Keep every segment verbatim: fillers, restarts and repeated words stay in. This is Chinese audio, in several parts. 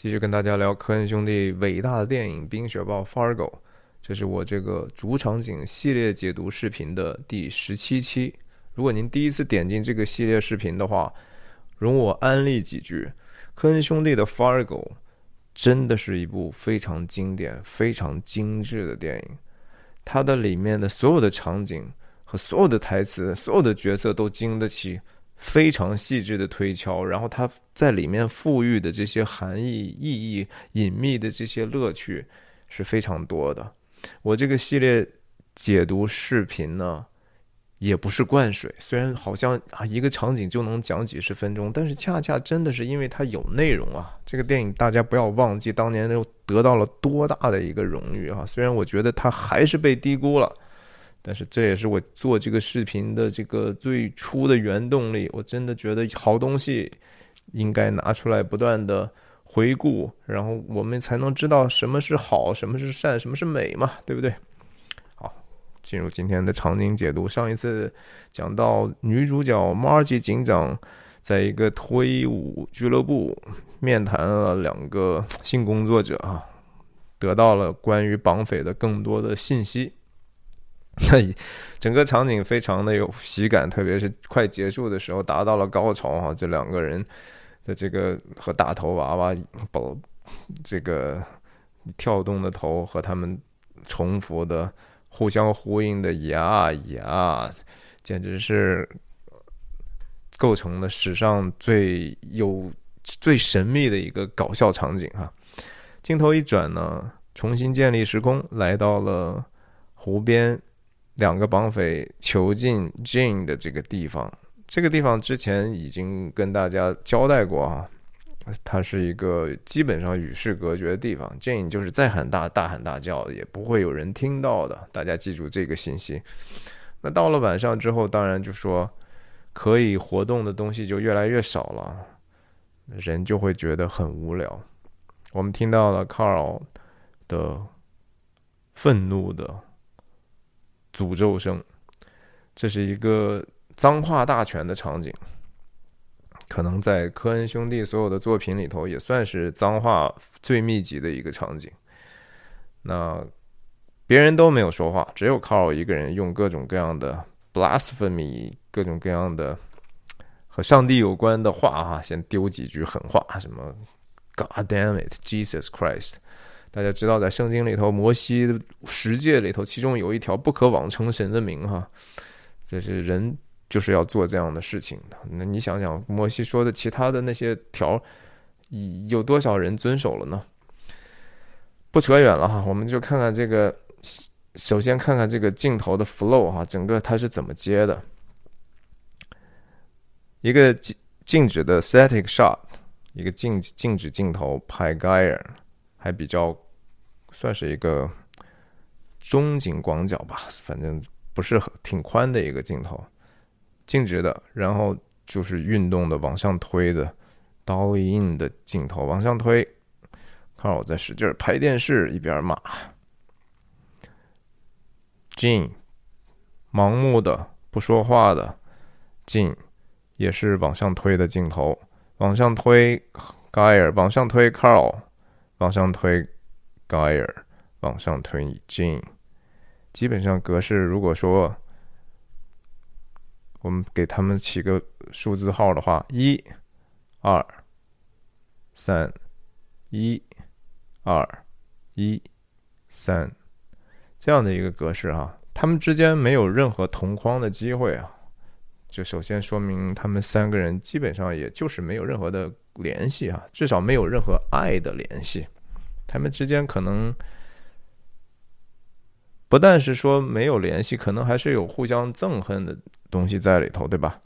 继续跟大家聊科恩兄弟伟大的电影《冰雪暴》Fargo， 这是我这个主场景系列解读视频的第十七期。如果您第一次点进这个系列视频的话，容我安利几句。科恩兄弟的 Fargo 真的是一部非常经典非常精致的电影，它的里面的所有的场景和所有的台词所有的角色都经得起非常细致的推敲，然后它在里面赋予的这些含义意义隐秘的这些乐趣是非常多的。我这个系列解读视频呢也不是灌水，虽然好像一个场景就能讲几十分钟，但是恰恰真的是因为它有内容啊。这个电影大家不要忘记当年又得到了多大的一个荣誉啊！虽然我觉得它还是被低估了，但是这也是我做这个视频的这个最初的原动力。我真的觉得好东西应该拿出来不断的回顾，然后我们才能知道什么是好什么是善什么是美嘛，对不对？进入今天的场景解读。上一次讲到女主角 Margie 警长在一个脱衣舞俱乐部面谈了两个性工作者啊，得到了关于绑匪的更多的信息。整个场景非常的有喜感，特别是快结束的时候达到了高潮啊！这两个人的这个和大头娃娃这个跳动的头和他们重复的互相呼应的呀呀，简直是构成了史上最有最神秘的一个搞笑场景啊！镜头一转呢，重新建立时空，来到了湖边，两个绑匪囚禁 Jane 的这个地方。这个地方之前已经跟大家交代过啊，它是一个基本上与世隔绝的地方， Jane 就是再喊大大喊大叫也不会有人听到的，大家记住这个信息。那到了晚上之后，当然就说可以活动的东西就越来越少了，人就会觉得很无聊。我们听到了 Carl 的愤怒的诅咒声，这是一个脏话大全的场景，可能在科恩兄弟所有的作品里头也算是脏话最密集的一个场景。那别人都没有说话，只有 Carl 一个人用各种各样的 blasphemy 各种各样的和上帝有关的话哈，先丢几句狠话，什么 God damn it, Jesus Christ。 大家知道在圣经里头摩西的十诫里头其中有一条不可妄称神的名哈，这是人就是要做这样的事情的。那你想想摩西说的其他的那些条有多少人遵守了呢？不扯远了哈，我们就看看这个，首先看看这个镜头的 flow 哈，整个它是怎么接的。一个静止的 static shot， 一个静静止镜头拍 Gaear， 还比较算是一个中景广角吧，反正不是挺宽的一个镜头，静止的，然后就是运动的往上推的 dolly in 的镜头往上推。看我在使劲拍电视一边骂 Jean， 盲目的不说话的 Jean 也是往上推的镜头，往上推 Guyer， 往上推 Carl， 往上推 Guyer， 往上推 Jean。 基本上格式如果说我们给他们起个数字号的话，一、二、三、一、二、一、三，这样的一个格式哈。他们之间没有任何同框的机会啊，就首先说明他们三个人基本上也就是没有任何的联系啊，至少没有任何爱的联系。他们之间可能不但是说没有联系，可能还是有互相憎恨的东西在里头，对吧？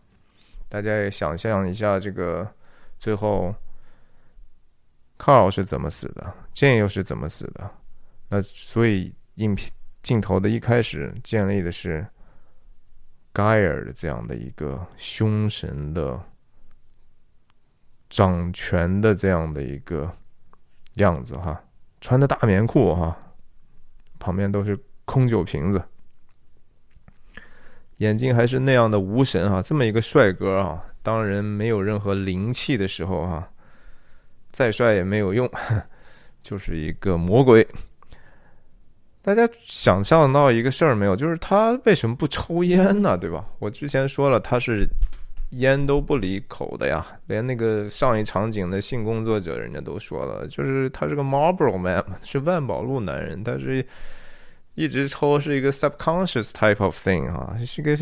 大家也想象一下，这个最后 Carl 是怎么死的， Jane 又是怎么死的。那所以影片镜头的一开始建立的是 Gaear 的这样的一个凶神的掌权的这样的一个样子哈，穿的大棉裤哈，旁边都是空酒瓶子，眼睛还是那样的无神啊，这么一个帅哥啊，当人没有任何灵气的时候啊，再帅也没有用，就是一个魔鬼。大家想象到一个事儿没有，就是他为什么不抽烟呢，对吧？我之前说了，他是烟都不离口的呀，连那个上一场景的性工作者人家都说了，就是他是个 Marlboro man， 是万宝路男人，但是一直抽是一个 subconscious type of thing 啊，是一个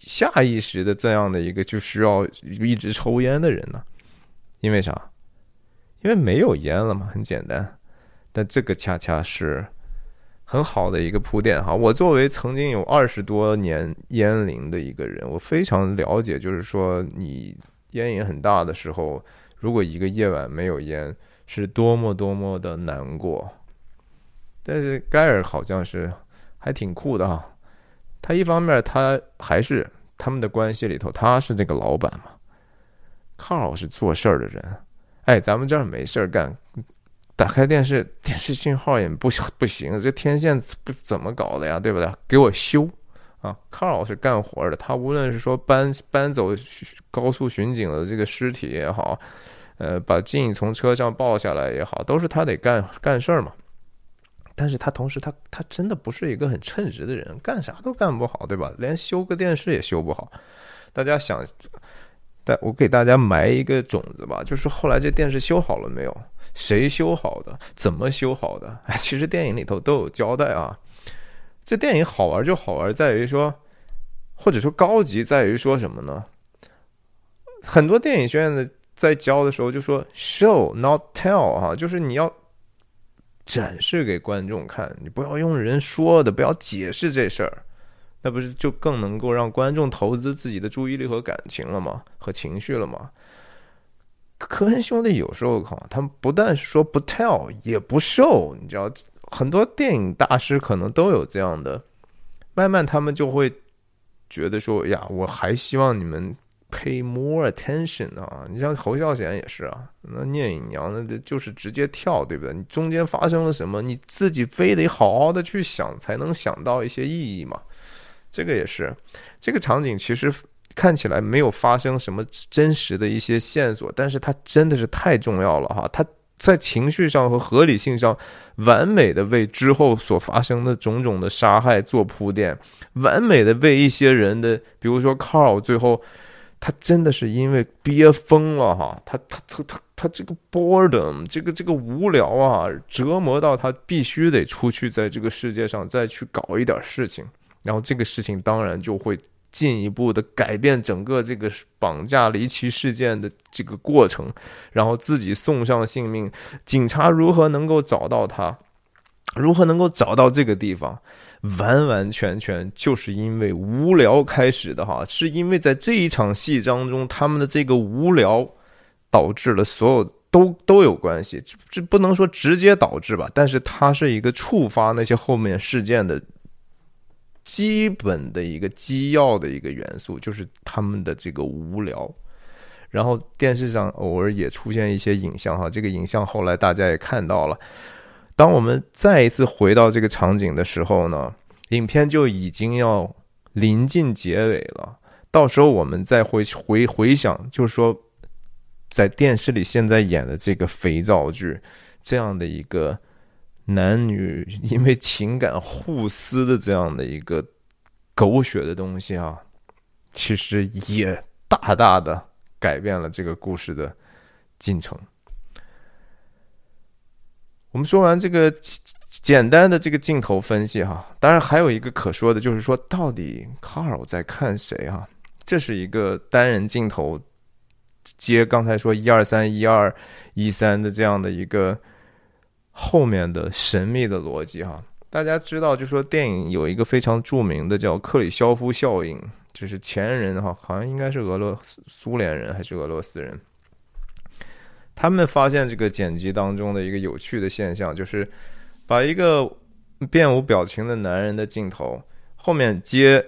下意识的这样的一个就需要一直抽烟的人呢、啊。因为啥？因为没有烟了嘛，很简单。但这个恰恰是很好的一个铺垫哈。我作为曾经有二十多年烟龄的一个人，我非常了解，就是说你烟瘾很大的时候，如果一个夜晚没有烟，是多么多么的难过。但是盖尔好像是还挺酷的哈。他一方面他还是他们的关系里头，他是这个老板嘛，Carl是做事儿的人。哎，咱们这儿没事儿干。打开电视，电视信号也不不行，这天线怎么搞的呀？对不对？给我修啊！卡尔是干活的，他无论是说搬搬走高速巡警的这个尸体也好，呃，把Jean从车上抱下来也好，都是他得干干事儿嘛。但是他同时他他真的不是一个很称职的人，干啥都干不好，对吧？连修个电视也修不好。大家想，但我给大家埋一个种子吧，就是后来这电视修好了没有？谁修好的？怎么修好的？其实电影里头都有交代啊。这电影好玩就好玩在于说，或者说高级在于说什么呢？很多电影学院的在教的时候就说 show not tell 啊，就是你要展示给观众看，你不要用人说的，不要解释这事儿，那不是就更能够让观众投资自己的注意力和感情了吗？和情绪了吗？科恩兄弟有时候他们不但是说不 tell 也不 show， 你知道很多电影大师可能都有这样的，慢慢他们就会觉得说呀，我还希望你们 pay more attention 啊！你像侯孝贤也是啊，那聂隐娘那就是直接跳，对不对？你中间发生了什么，你自己非得好好的去想，才能想到一些意义嘛。这个也是，这个场景其实看起来没有发生什么真实的一些线索，但是它真的是太重要了哈！它在情绪上和合理性上完美的为之后所发生的种种的杀害做铺垫，完美的为一些人的，比如说 Carl 最后他真的是因为憋疯了哈，他他他他他这个 boredom 这个这个无聊啊，折磨到他必须得出去在这个世界上再去搞一点事情，然后这个事情当然就会进一步的改变整个这个绑架离奇事件的这个过程，然后自己送上性命，警察如何能够找到他，如何能够找到这个地方，完完全全就是因为无聊开始的哈，是因为在这一场戏当中，他们的这个无聊导致了所有都都有关系，这不能说直接导致吧，但是它是一个触发那些后面事件的基本的一个基要的一个元素，就是他们的这个无聊。然后电视上偶尔也出现一些影像哈，这个影像后来大家也看到了，当我们再一次回到这个场景的时候呢，影片就已经要临近结尾了，到时候我们再回回回想，就是说在电视里现在演的这个肥皂剧这样的一个男女因为情感互撕的这样的一个狗血的东西啊，其实也大大的改变了这个故事的进程。我们说完这个简单的这个镜头分析哈、啊，当然还有一个可说的就是说，到底 Carl 在看谁啊？这是一个单人镜头接刚才说一二三一二一三的这样的一个。后面的神秘的逻辑哈，大家知道，就说电影有一个非常著名的叫克里肖夫效应，就是前人哈，好像应该是俄罗斯苏联人还是俄罗斯人，他们发现这个剪辑当中的一个有趣的现象，就是把一个面无表情的男人的镜头后面接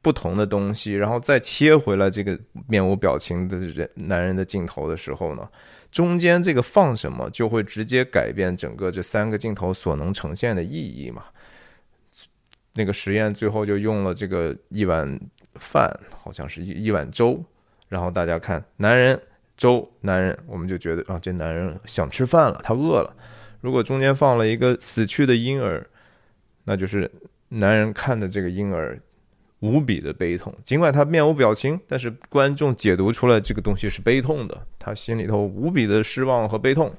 不同的东西，然后再切回来这个面无表情的人男人的镜头的时候呢。中间这个放什么就会直接改变整个这三个镜头所能呈现的意义嘛。那个实验最后就用了这个一碗饭，好像是一碗粥，然后大家看男人周男人，我们就觉得啊，这男人想吃饭了，他饿了。如果中间放了一个死去的婴儿，那就是男人看的这个婴儿无比的悲痛，尽管他面无表情，但是观众解读出来这个东西是悲痛的，他心里头无比的失望和悲痛。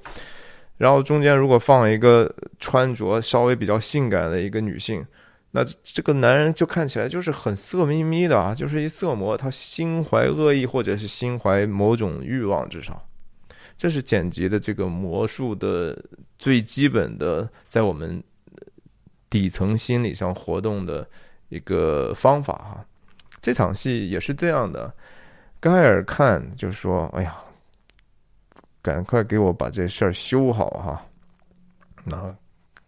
然后中间如果放一个穿着稍微比较性感的一个女性，那这个男人就看起来就是很色眯眯的啊，就是一色魔，他心怀恶意或者是心怀某种欲望至少。这是剪辑的这个魔术的最基本的在我们底层心理上活动的一个方法哈。这场戏也是这样的，盖尔看就说：“哎呀，赶快给我把这事儿修好哈。”那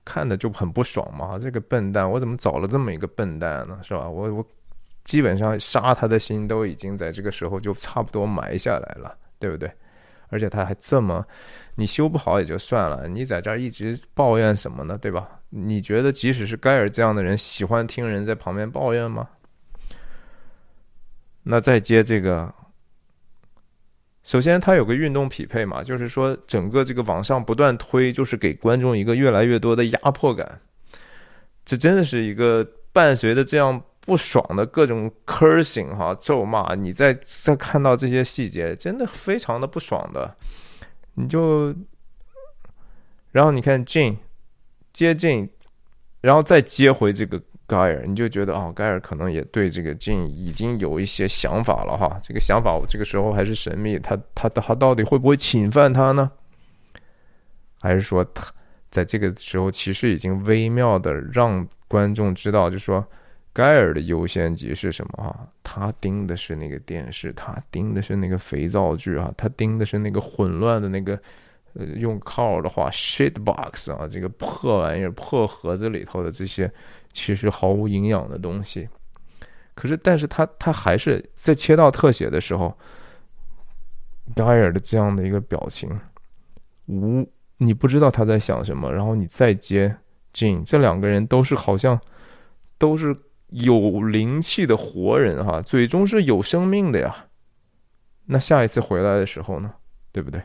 看的就很不爽嘛，这个笨蛋，我怎么找了这么一个笨蛋呢？是吧？我我基本上杀他的心都已经在这个时候就差不多埋下来了，对不对？而且他还这么，你修不好也就算了，你在这儿一直抱怨什么呢？对吧？你觉得即使是盖尔这样的人，喜欢听人在旁边抱怨吗？那再接这个。首先它有个运动匹配嘛，就是说整个这个往上不断推，就是给观众一个越来越多的压迫感。这真的是一个伴随着这样不爽的各种 cursing 哈，咒骂，你再再看到这些细节真的非常的不爽的。你就然后你看 Jane 接 Jane， 然后再接回这个Guyer， 你就觉得啊，盖尔可能也对这个Jean已经有一些想法了哈。这个想法我这个时候还是神秘，他他他到底会不会侵犯他呢？还是说他在这个时候其实已经微妙的让观众知道，就说盖尔的优先级是什么哈？他盯的是那个电视，他盯的是那个肥皂剧啊，他盯的是那个混乱的那个。呃，用 Carl 的话 ，shit box 啊，这个破玩意儿、破盒子里头的这些，其实毫无营养的东西。可是，但是他他还是在切到特写的时候，盖尔的这样的一个表情，无你不知道他在想什么。然后你再接 Jean， 这两个人都是好像都是有灵气的活人哈，最终是有生命的呀。那下一次回来的时候呢，对不对？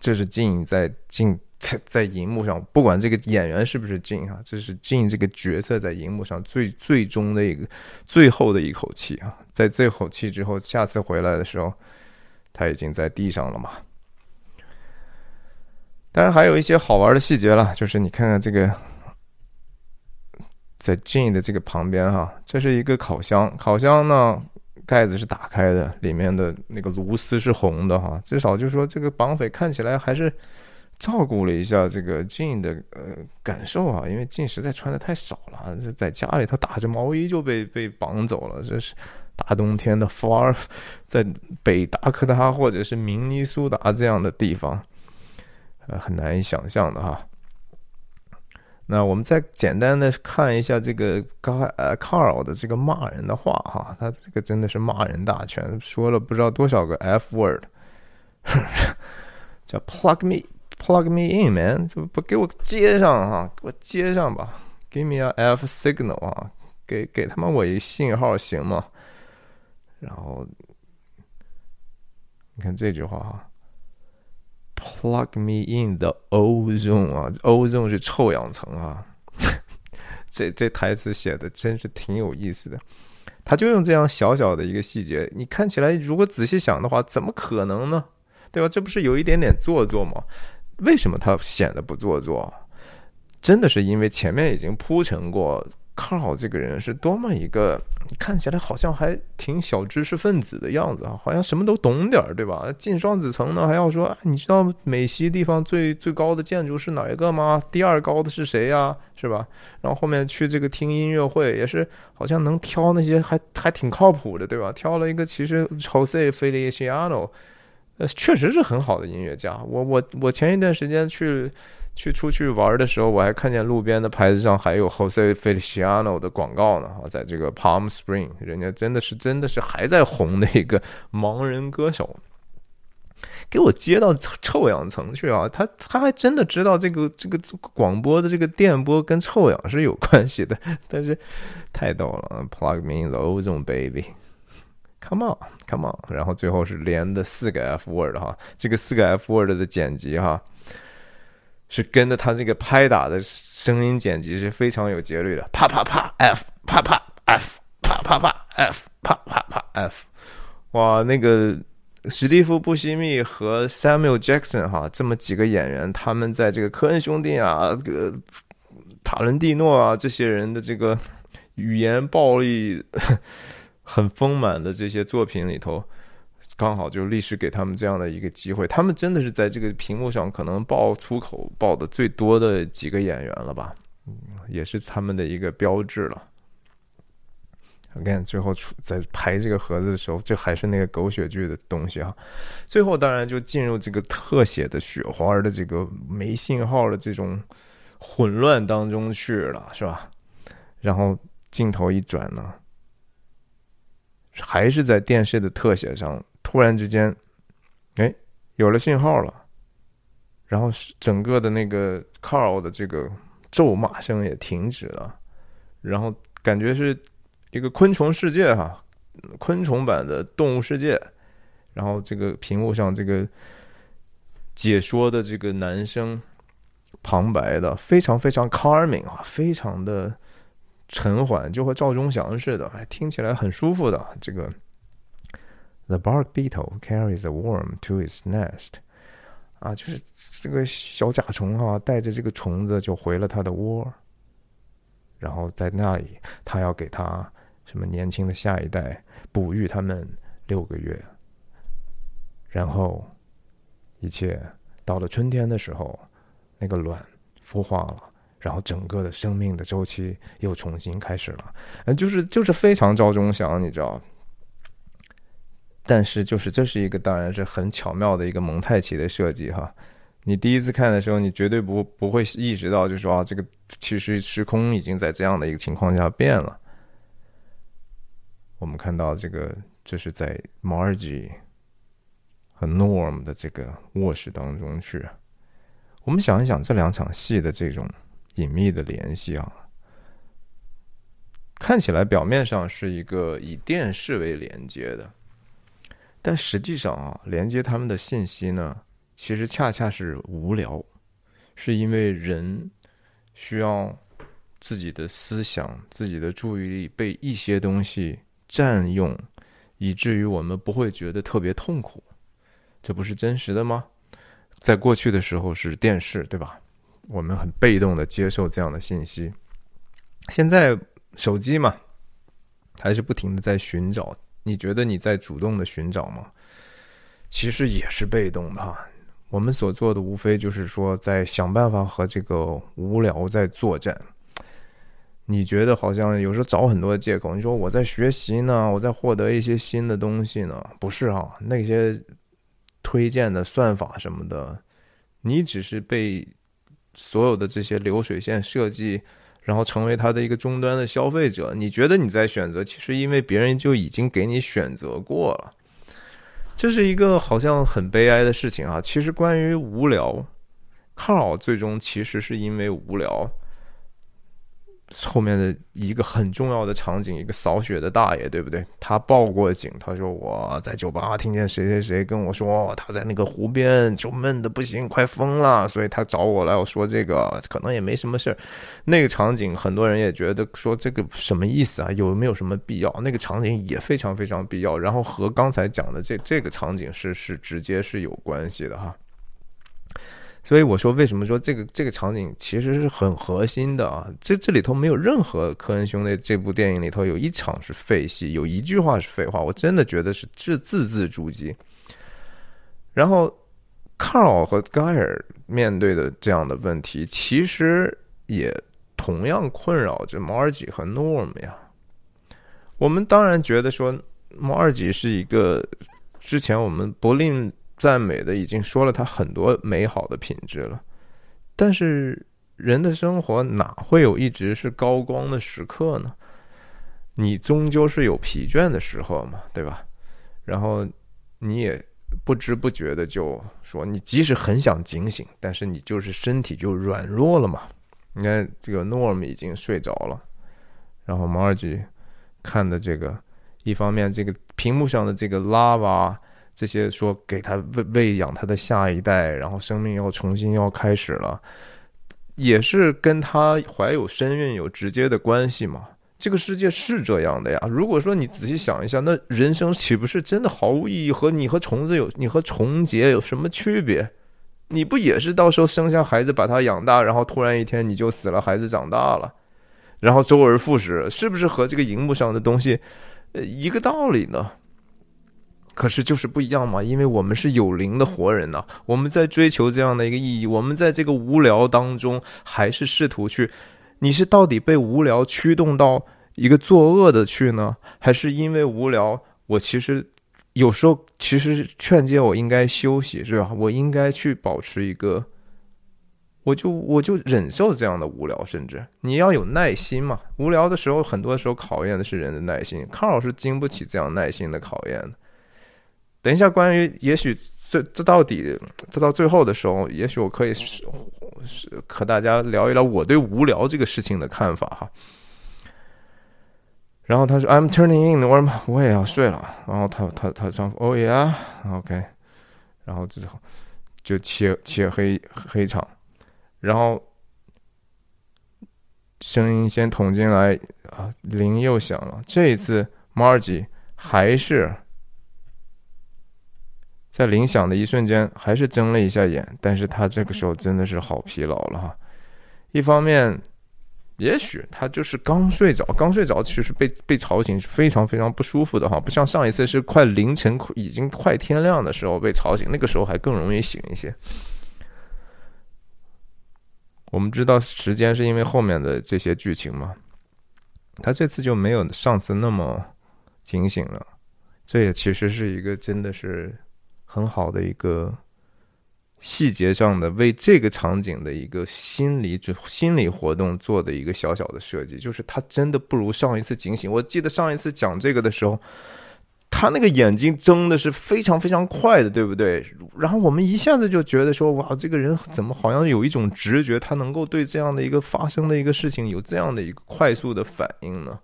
这是Jean在Jean在荧幕上，不管这个演员是不是Jean啊，这是Jean这个角色在荧幕上最最终的一个最后的一口气啊，在这口气之后，下次回来的时候，他已经在地上了嘛。当然还有一些好玩的细节了，就是你看看这个，在Jean的这个旁边哈、啊，这是一个烤箱，烤箱呢。盖子是打开的，里面的那个螺丝是红的哈，至少就是说这个绑匪看起来还是照顾了一下这个 Jean 的呃感受啊，因为 Jean 实在穿的太少了，在家里头打着毛衣就被被绑走了，这是大冬天的 far 在北达科他或者是明尼苏达这样的地方，呃很难以想象的哈。那我们再简单的看一下这个 Carl 的这个骂人的话哈，他这个真的是骂人大全，说了不知道多少个 F word， 叫 plug me plug me in man， 就不给我接上哈，给我接上吧 ，give me a F signal 啊，给给他们我一信号行吗？然后你看这句话哈。Plug me in the ozone 啊 ，ozone 是臭氧层啊。这这台词写的真是挺有意思的。他就用这样小小的一个细节，你看起来如果仔细想的话，怎么可能呢？对吧？这不是有一点点做作吗？为什么他显得不做作？真的是因为前面已经铺陈过，卡尔这个人是多么一个看起来好像还挺小知识分子的样子啊，好像什么都懂点儿，对吧？进双子层呢，还要说你知道美西地方最最高的建筑是哪一个吗？第二高的是谁呀、啊？是吧？然后后面去这个听音乐会也是好像能挑那些还还挺靠谱的，对吧？挑了一个其实 Jose Feliciano， 呃，确实是很好的音乐家。我我我前一段时间去。去出去玩的时候，我还看见路边的牌子上还有 Jose Feliciano 的广告呢，在这个 Palm Spring， 人家真的是真的是还在红的一个盲人歌手，给我接到臭氧层去啊！他他还真的知道这个这个广播的这个电波跟臭氧是有关系的，但是太逗了 ，Plug me in the ozone baby， Come on, come on， 然后最后是连的四个 F word 哈，这个四个 F word 的剪辑哈，是跟着他这个拍打的声音剪辑是非常有节律的，啪啪啪 F， 啪啪 F， 啪啪啪 F， 啪啪啪 F， 哇，那个史蒂夫·布西密和 Samuel Jackson 哈，这么几个演员，他们在这个科恩兄弟啊、呃、塔伦蒂诺啊这些人的这个语言暴力。很丰满的这些作品里头，刚好就历史给他们这样的一个机会，他们真的是在这个屏幕上可能爆粗口爆的最多的几个演员了吧，也是他们的一个标志了。Again， 最后在排这个盒子的时候，这还是那个狗血剧的东西啊。最后当然就进入这个特写的雪花的这个没信号的这种混乱当中去了，是吧？然后镜头一转呢。还是在电视的特写上，突然之间，哎，有了信号了，然后整个的那个 Carl 的这个咒骂声也停止了，然后感觉是一个昆虫世界哈，昆虫版的动物世界，然后这个屏幕上这个解说的这个男生旁白的非常非常 calming 啊，非常的。沉缓，就和赵忠祥似的，听起来很舒服的。这个 The bark beetle carries a worm to its nest， 啊，就是这个小甲虫哈、啊，带着这个虫子就回了它的窝，然后在那里，它要给它什么年轻的下一代哺育他们六个月，然后一切到了春天的时候，那个卵孵化了。然后整个的生命的周期又重新开始了，嗯，就是就是非常赵忠祥，你知道。但是就是这是一个当然是很巧妙的一个蒙太奇的设计哈，你第一次看的时候，你绝对不不会意识到，就是说啊，这个其实时空已经在这样的一个情况下变了。我们看到这个，这是在 Margie 和 Norm 的这个卧室当中去。我们想一想这两场戏的这种。隐秘的联系啊，看起来表面上是一个以电视为连接的，但实际上啊，连接他们的信息呢，其实恰恰是无聊，是因为人需要自己的思想、自己的注意力被一些东西占用，以至于我们不会觉得特别痛苦。这不是真实的吗？在过去的时候是电视，对吧？我们很被动的接受这样的信息，现在手机嘛，还是不停的在寻找。你觉得你在主动的寻找吗？其实也是被动的哈。我们所做的无非就是说，在想办法和这个无聊在作战。你觉得好像有时候找很多借口，你说我在学习呢，我在获得一些新的东西呢，不是哈、啊，那些推荐的算法什么的，你只是被。所有的这些流水线设计，然后成为它的一个终端的消费者，你觉得你在选择，其实因为别人就已经给你选择过了。这是一个好像很悲哀的事情啊。其实关于无聊，Carl最终其实是因为无聊，后面的一个很重要的场景，一个扫雪的大爷，对不对？他报过警，他说我在酒吧听见谁谁谁跟我说他在那个湖边就闷得不行，快疯了，所以他找我来，我说这个可能也没什么事儿。那个场景很多人也觉得说这个什么意思啊，有没有什么必要？那个场景也非常非常必要，然后和刚才讲的这这个场景是是直接是有关系的哈。所以我说，为什么说这个这个场景其实是很核心的啊？这这里头没有任何科恩兄弟这部电影里头有一场是废戏，有一句话是废话，我真的觉得是字字珠玑。然后 ，Carl 和 Guyer 面对的这样的问题，其实也同样困扰着 Margie 和 Norm 呀。我们当然觉得说 ，Margie 是一个之前我们柏林。赞美的已经说了他很多美好的品质了，但是人的生活哪会有一直是高光的时刻呢？你终究是有疲倦的时候嘛，对吧？然后你也不知不觉的就说，你即使很想警醒，但是你就是身体就软弱了嘛。你看这个 Norm 已经睡着了，然后 Margie 看的这个一方面这个屏幕上的这个拉瓦这些说给他喂养他的下一代，然后生命要重新要开始了，也是跟他怀有身孕有直接的关系嘛。这个世界是这样的呀。如果说你仔细想一下，那人生岂不是真的毫无意义？和你和虫子有你和虫节有什么区别？你不也是到时候生下孩子把他养大，然后突然一天你就死了，孩子长大了，然后周而复始，是不是和这个荧幕上的东西一个道理呢？可是就是不一样嘛，因为我们是有灵的活人呐、啊，我们在追求这样的一个意义，我们在这个无聊当中还是试图去，你是到底被无聊驱动到一个作恶的去呢，还是因为无聊？我其实有时候其实劝诫我应该休息，是吧？我应该去保持一个，我就我就忍受这样的无聊，甚至你要有耐心嘛。无聊的时候，很多时候考验的是人的耐心。Carl是经不起这样耐心的考验的。等一下，关于也许这这到底这到最后的时候，也许我可以和大家聊一聊我对无聊这个事情的看法哈。然后他说 ：“I'm turning in， 我我也要睡了。”然后他他他丈夫 ：“Oh yeah，OK。”然后之后就切切黑黑场，然后声音先捅进来啊，铃又响了。这一次 ，Margie 还是。在铃响的一瞬间还是睁了一下眼，但是他这个时候真的是好疲劳了哈。一方面也许他就是刚睡着，刚睡着其实被被吵醒是非常非常不舒服的哈，不像上一次是快凌晨已经快天亮的时候被吵醒，那个时候还更容易醒一些。我们知道时间是因为后面的这些剧情嘛，他这次就没有上次那么警醒了，这也其实是一个真的是很好的一个细节上的为这个场景的一个心理心理活动做的一个小小的设计，就是他真的不如上一次警醒。我记得上一次讲这个的时候，他那个眼睛睁的是非常非常快的，对不对？然后我们一下子就觉得说，哇，这个人怎么好像有一种直觉，他能够对这样的一个发生的一个事情有这样的一个快速的反应呢？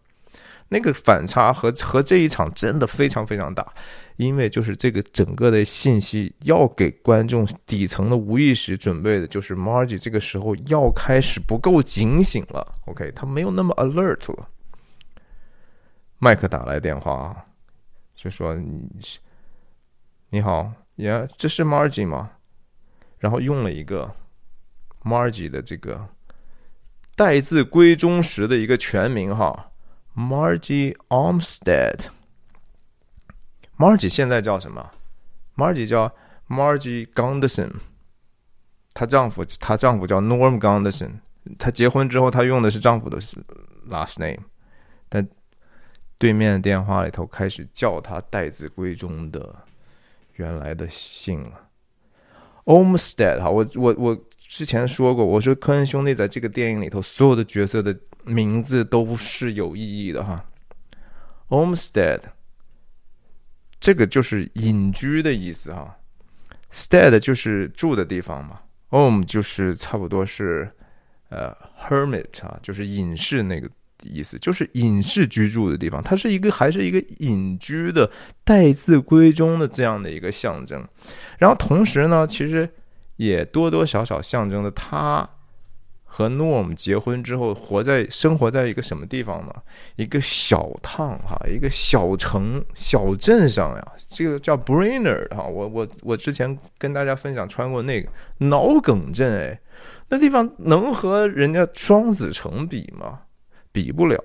那个反差和和这一场真的非常非常大，因为就是这个整个的信息要给观众底层的无意识准备的，就是 Margie 这个时候要开始不够警醒了 ，OK， 他没有那么 alert 了。麦克打来电话，就说你好，呀，这是 Margie 吗？然后用了一个 Margie 的这个待字闺中时的一个全名哈。Margie Armstead， Margie 现在叫什么 ？Margie 叫 Margie Gunderson， 她丈夫她丈夫叫 Norm Gunderson， 她结婚之后她用的是丈夫的 last name， 但对面电话里头开始叫她待字闺中的原来的姓了 ，Armstead 哈，我我我之前说过，我说科恩兄弟在这个电影里头所有的角色的。名字都是有意义的哈 ，Homestead， 这个就是隐居的意思哈 ，stead 就是住的地方嘛 ，home 就是差不多是呃 hermit 啊，就是隐士那个意思，就是隐士居住的地方，它是一个还是一个隐居的待字闺中的这样的一个象征，然后同时呢，其实也多多少少象征的他。和 Norm 结婚之后活在生活在一个什么地方呢？一个小趟哈，一个小城小镇上呀，这个叫 Brainerd 哈，我我我之前跟大家分享穿过那个脑梗镇，哎，那地方能和人家双子城比吗？比不了，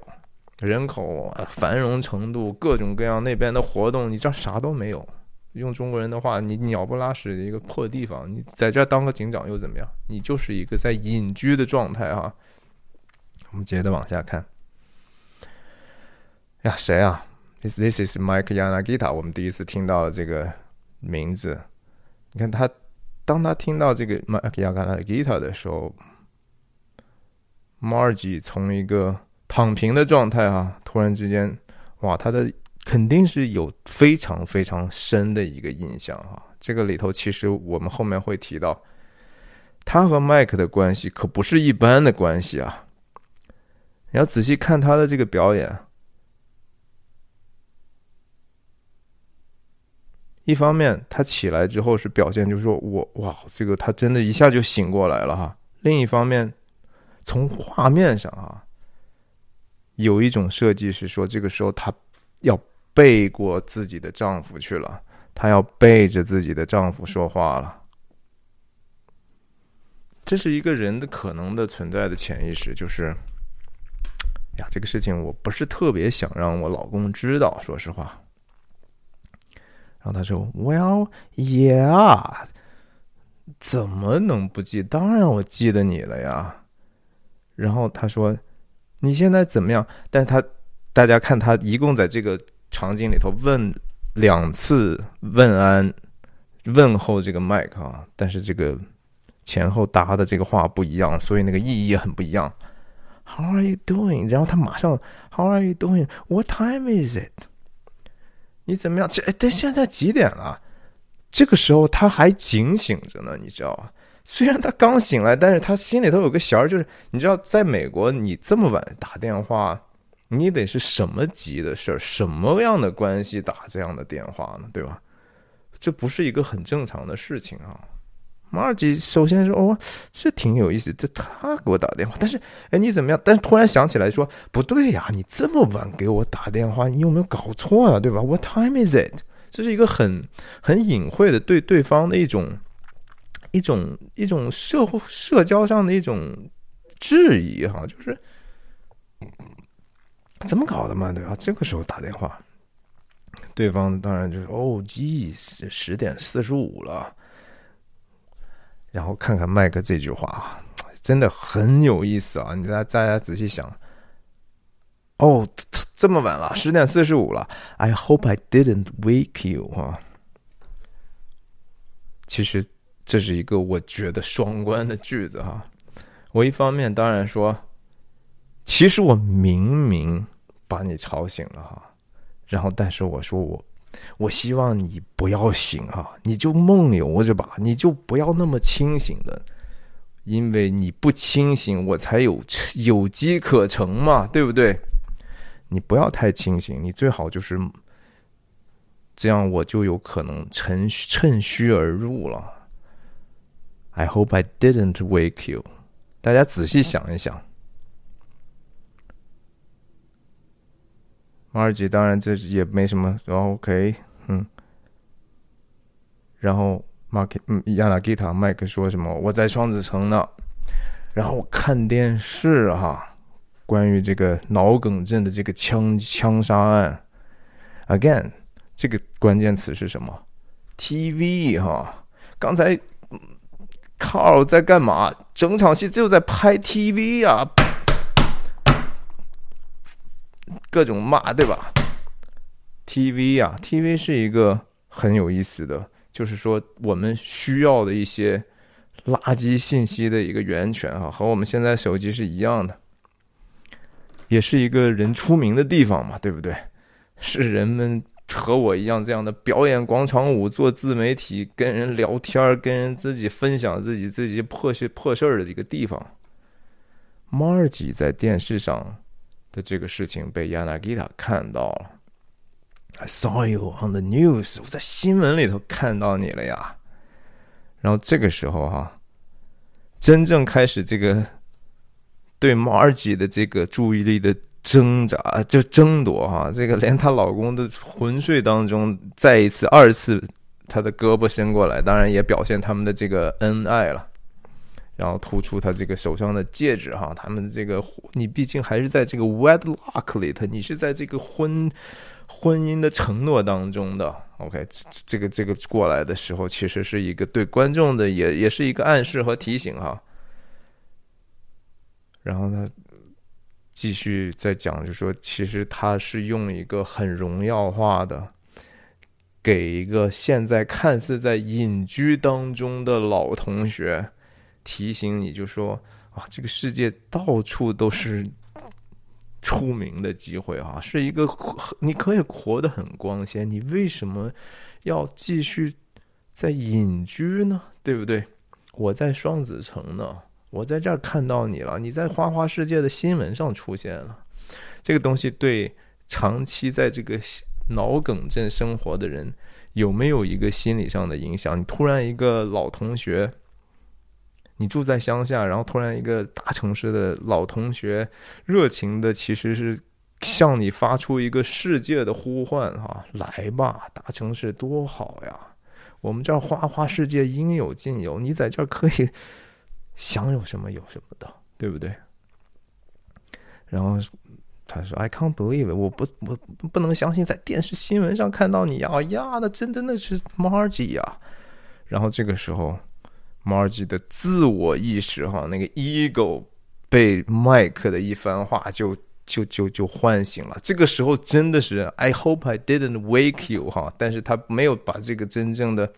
人口繁荣程度各种各样，那边的活动你这啥都没有。用中国人的话，你鸟不拉屎的一个破地方，你在这当个警长又怎么样？你就是一个在隐居的状态哈。我们接着往下看。呀，谁啊 ？This this is Mike Yanagita。我们第一次听到了这个名字。你看他，当他听到这个 Mike Yanagita 的时候 ，Margie 从一个躺平的状态啊，突然之间，哇，他的。肯定是有非常非常深的一个印象哈、啊，这个里头其实我们后面会提到，他和麦克的关系可不是一般的关系啊。你要仔细看他的这个表演，一方面他起来之后是表现就是说我哇这个他真的一下就醒过来了哈，另一方面从画面上啊有一种设计是说这个时候他要背过自己的丈夫去了，他要背着自己的丈夫说话了。这是一个人的可能的存在的潜意识，就是呀，这个事情我不是特别想让我老公知道，说实话。然后他说 Well yeah 怎么能不记，当然我记得你了呀。然后他说你现在怎么样，但他大家看他一共在这个场景里头问两次问安问候这个麦克啊，但是这个前后搭的这个话不一样，所以那个意义很不一样。How are you doing? 然后他马上 How are you doing? What time is it? 你怎么样？这现在几点了？这个时候他还警醒着呢，你知道吗？虽然他刚醒来，但是他心里头有个弦儿，就是你知道，在美国你这么晚打电话，你得是什么急的事儿，什么样的关系打这样的电话呢？对吧？这不是一个很正常的事情啊。Margie 首先说哦，这挺有意思，这他给我打电话，但是哎你怎么样？但是突然想起来说不对呀，你这么晚给我打电话，你有没有搞错啊？对吧 ？What time is it？ 这是一个很很隐晦的对对方的一种一种一种社会社交上的一种质疑哈，就是怎么搞的嘛，对吧？这个时候打电话，对方当然就是哦，咦，十点四十五了。然后看看麦克这句话啊，真的很有意思啊！你大家大家仔细想，哦，这么晚了，十点四十五了。I hope I didn't wake you 啊。其实这是一个我觉得双关的句子哈。我一方面当然说，其实我明明把你吵醒了哈，然后但是我说我。我希望你不要醒啊，你就梦游着吧，你就不要那么清醒的，因为你不清醒我才有有机可乘嘛，对不对？你不要太清醒，你最好就是这样，我就有可能趁趁虚而入了。I hope I didn't wake you。 大家仔细想一想，Margie 当然这也没什么 OK 嗯，然后 Yanagita 麦克说什么我在双子城呢，然后我看电视哈，关于这个脑梗症的这个 枪, 枪杀案 again 这个关键词是什么 T V 哈，刚才 Carl 在干嘛，整场戏就在拍 T V 啊，各种骂，对吧 ？T V 啊 ，T V 是一个很有意思的，就是说我们需要的一些垃圾信息的一个源泉啊，和我们现在手机是一样的，也是一个人出名的地方嘛，对不对？是人们和我一样这样的表演广场舞、做自媒体、跟人聊天、跟人自己分享自己自己破事破事儿的一个地方。Margie 在电视上。这个事情被 Yanagita 看到了 I saw you on the news 我在新闻里头看到你了呀，然后这个时候哈、啊，真正开始这个对 Margie 的这个注意力的挣扎就争夺哈、啊，这个连她老公的昏睡当中再一次二次她的胳膊伸过来，当然也表现他们的这个恩爱了，然后突出他这个手上的戒指哈，他们这个你毕竟还是在这个 wedlock 里头，你是在这个婚婚姻的承诺当中的 OK 这个这个过来的时候，其实是一个对观众的也也是一个暗示和提醒哈。然后呢继续再讲，就说其实他是用一个很荣耀化的给一个现在看似在隐居当中的老同学提醒你，就说啊，这个世界到处都是出名的机会啊，是一个你可以活得很光鲜，你为什么要继续在隐居呢？对不对？我在双子城呢，我在这儿看到你了，你在花花世界的新闻上出现了。这个东西对长期在这个脑梗症生活的人有没有一个心理上的影响？你突然一个老同学，你住在乡下，然后突然一个大城市的老同学，热情的其实是向你发出一个世界的呼唤哈、啊，来吧，大城市多好呀！我们这儿花花世界应有尽有，你在这儿可以想有什么有什么的，对不对？然后他说 I can't believe it， 我不我不能相信在电视新闻上看到你啊呀，那真真的是 Margie 呀、啊。然后这个时候 Margie 的自我意识哈，那个 ego 被 Mike 的一番话就就就就唤醒了。这个时候真的是 I hope I didn't wake you 哈，但是他没有把这个真正的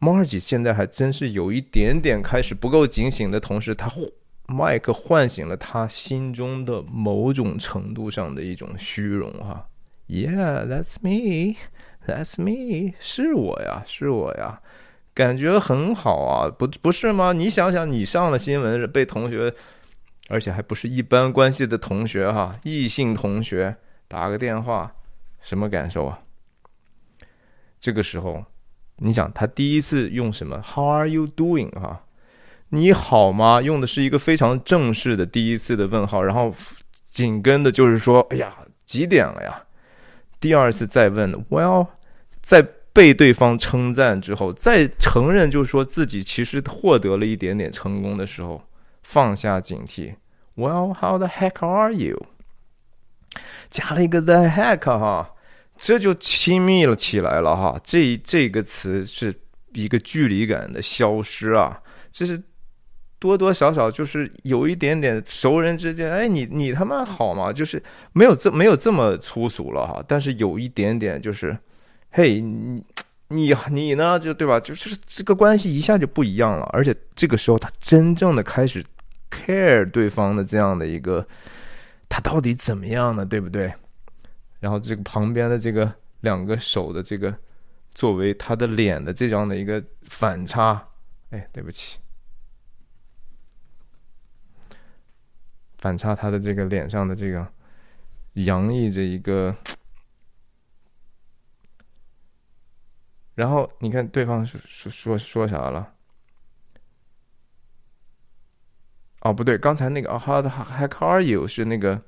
Margie 现在还真是有一点点开始不够警醒的同时，他Mike 唤醒了他心中的某种程度上的一种虚荣哈。 Yeah, that's me, that's me， 是我呀，是我呀，感觉很好啊，不不是吗？你想想，你上了新闻，被同学，而且还不是一般关系的同学哈，异性同学打个电话，什么感受啊？这个时候，你想他第一次用什么 How are you doing 哈？你好吗？用的是一个非常正式的第一次的问号，然后紧跟的就是说，哎呀，几点了呀？第二次再问 ，Well， 在被对方称赞之后，再承认就是说自己其实获得了一点点成功的时候，放下警惕 ，Well， how the heck are you？ 加了一个 the heck 哈，这就亲密了起来了哈。这这个词是一个距离感的消失啊，这是。多多少少就是有一点点熟人之间，哎，你你他妈好吗？就是没有这没有这么粗俗了哈，但是有一点点就是，嘿，你你你呢？就对吧？就是这个关系一下就不一样了，而且这个时候他真正的开始 care 对方的这样的一个，他到底怎么样呢？对不对？然后这个旁边的这个两个手的这个作为他的脸的这样的一个反差，哎，对不起。反差他的这个脸上的这个洋溢着一个，然后你看对方说说说啥了？哦，不对，刚才那个 How the heck are you 是那个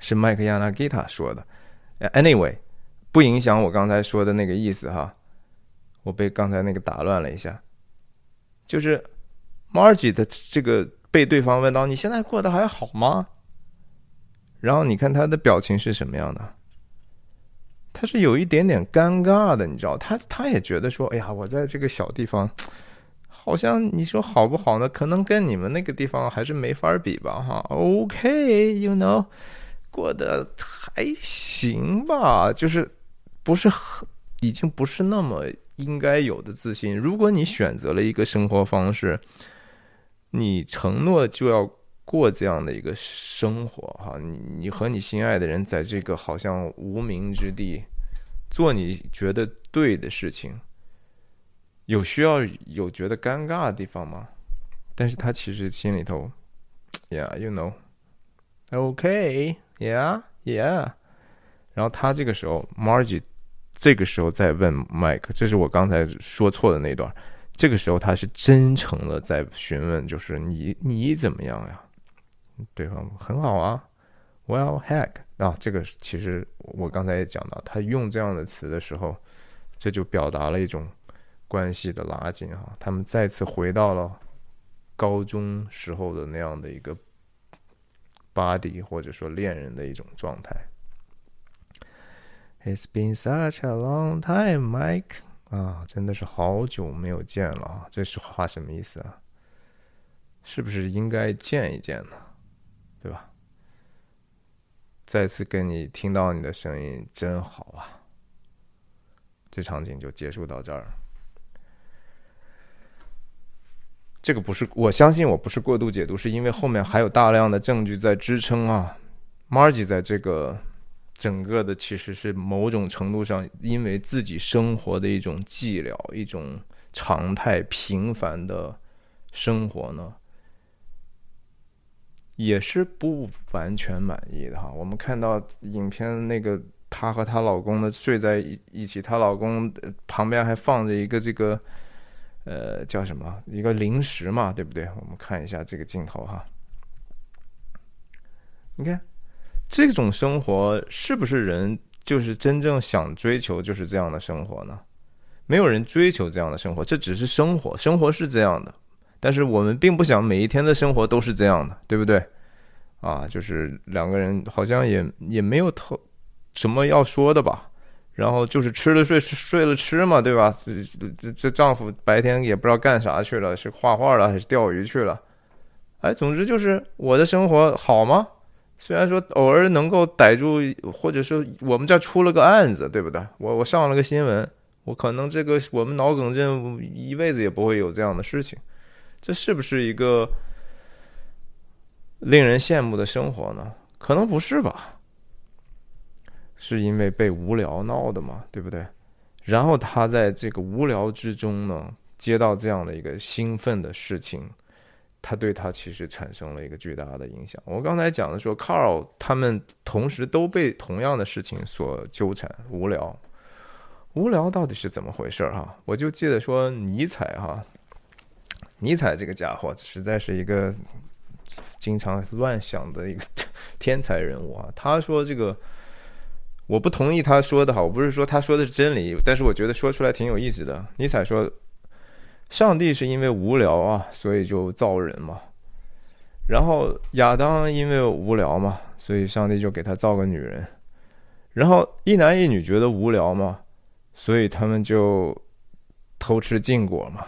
是 Mike Yanagita 说的。Anyway， 不影响我刚才说的那个意思哈。我被刚才那个打乱了一下，就是 Margie 的这个。被对方问到你现在过得还好吗？然后你看他的表情是什么样的？他是有一点点尴尬的，你知道，他他也觉得说，哎呀，我在这个小地方，好像你说好不好呢？可能跟你们那个地方还是没法比吧，哈。OK，you know， 过得还行吧，就是不是已经不是那么应该有的自信。如果你选择了一个生活方式。你承诺就要过这样的一个生活哈，你你和你心爱的人在这个好像无名之地做你觉得对的事情，有需要有觉得尴尬的地方吗？但是他其实心里头 ，yeah you know， okay yeah yeah， 然后他这个时候 Margie 这个时候在问 Mike， 这是我刚才说错的那段。这个时候他是真诚的在询问，就是你你怎么样呀？对方很好啊 ，Well heck 啊，这个其实我刚才也讲到，他用这样的词的时候，这就表达了一种关系的拉近啊。他们再次回到了高中时候的那样的一个 buddy 或者说恋人的一种状态。It's been such a long time, Mike。啊，真的是好久没有见了啊！这是话什么意思啊？是不是应该见一见呢？对吧？再次跟你听到你的声音，真好啊！这场景就结束到这儿。这个不是，我相信我不是过度解读，是因为后面还有大量的证据在支撑啊。Margie 在这个。整个的其实是某种程度上因为自己生活的一种寂寥，一种常态平凡的生活呢，也是不完全满意的哈。我们看到影片那个她和她老公的睡在一起，她老公旁边还放着一个这个呃叫什么一个零食嘛，对不对？我们看一下这个镜头哈，你看这种生活是不是人就是真正想追求就是这样的生活呢？没有人追求这样的生活，这只是生活，生活是这样的，但是我们并不想每一天的生活都是这样的，对不对？啊，就是两个人好像也也没有特什么要说的吧，然后就是吃了睡，睡了吃嘛，对吧？这这丈夫白天也不知道干啥去了，是画画了还是钓鱼去了？哎，总之就是我的生活好吗？虽然说偶尔能够逮住，或者说我们这出了个案子，对不对？我我上了个新闻，我可能这个我们脑梗症一辈子也不会有这样的事情，这是不是一个令人羡慕的生活呢？可能不是吧，是因为被无聊闹的嘛，对不对？然后他在这个无聊之中呢，接到这样的一个兴奋的事情，他对他其实产生了一个巨大的影响。我刚才讲的说 Carl 他们同时都被同样的事情所纠缠，无聊无聊到底是怎么回事哈、啊？我就记得说尼采哈，尼采这个家伙实在是一个经常乱想的一个天才人物啊。他说这个我不同意他说的哈，我不是说他说的是真理，但是我觉得说出来挺有意思的。尼采说上帝是因为无聊啊，所以就造人嘛。然后亚当因为无聊嘛，所以上帝就给他造个女人。然后一男一女觉得无聊嘛，所以他们就偷吃禁果嘛。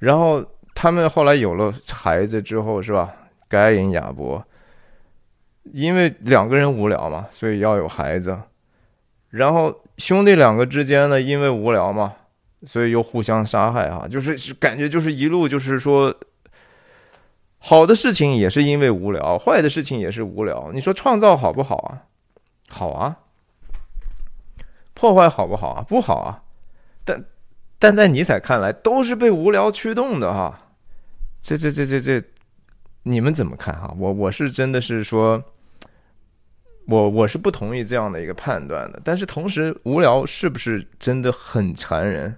然后他们后来有了孩子之后，是吧？该隐亚伯，因为两个人无聊嘛，所以要有孩子。然后兄弟两个之间呢，因为无聊嘛。所以又互相杀害哈、啊，就是感觉就是一路就是说，好的事情也是因为无聊，坏的事情也是无聊。你说创造好不好啊？好啊。破坏好不好啊？不好啊。但但在尼采看来，都是被无聊驱动的哈。这这这这这，你们怎么看哈、啊？我我是真的是说，我我是不同意这样的一个判断的。但是同时，无聊是不是真的很残忍？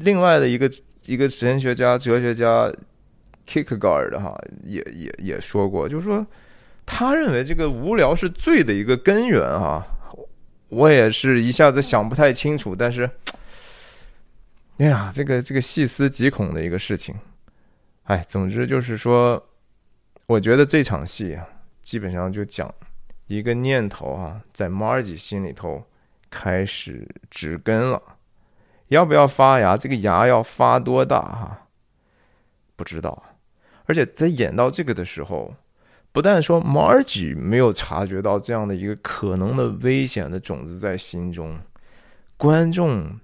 另外的一个一个神学家、哲学家 Kierkegaard 哈，也也也说过，就是说，他认为这个无聊是罪的一个根源哈。我也是一下子想不太清楚，但是，哎呀，这个这个细思极恐的一个事情。哎，总之就是说，我觉得这场戏啊，基本上就讲一个念头啊，在 Margie 心里头开始植根了。要不要发芽？这个芽要发多大哈？不知道。而且在演到这个的时候，不但说 Margie 没有察觉到这样的一个可能的危险的种子在心中，观众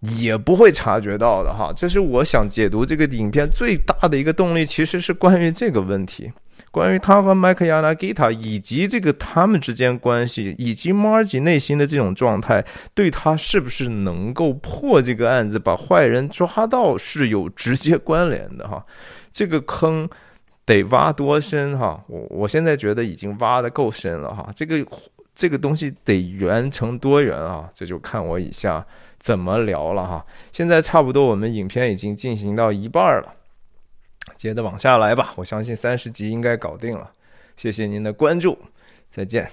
也不会察觉到的哈。这是我想解读这个影片最大的一个动力，其实是关于这个问题，关于他和 Mike Yanagita 以及这个他们之间关系，以及 Margie 内心的这种状态，对他是不是能够破这个案子把坏人抓到是有直接关联的哈。这个坑得挖多深哈，我我现在觉得已经挖得够深了哈。这个这个东西得圆成多圆啊，这就看我以下怎么聊了哈。现在差不多我们影片已经进行到一半了。接着往下来吧，我相信三十集应该搞定了。谢谢您的关注，再见。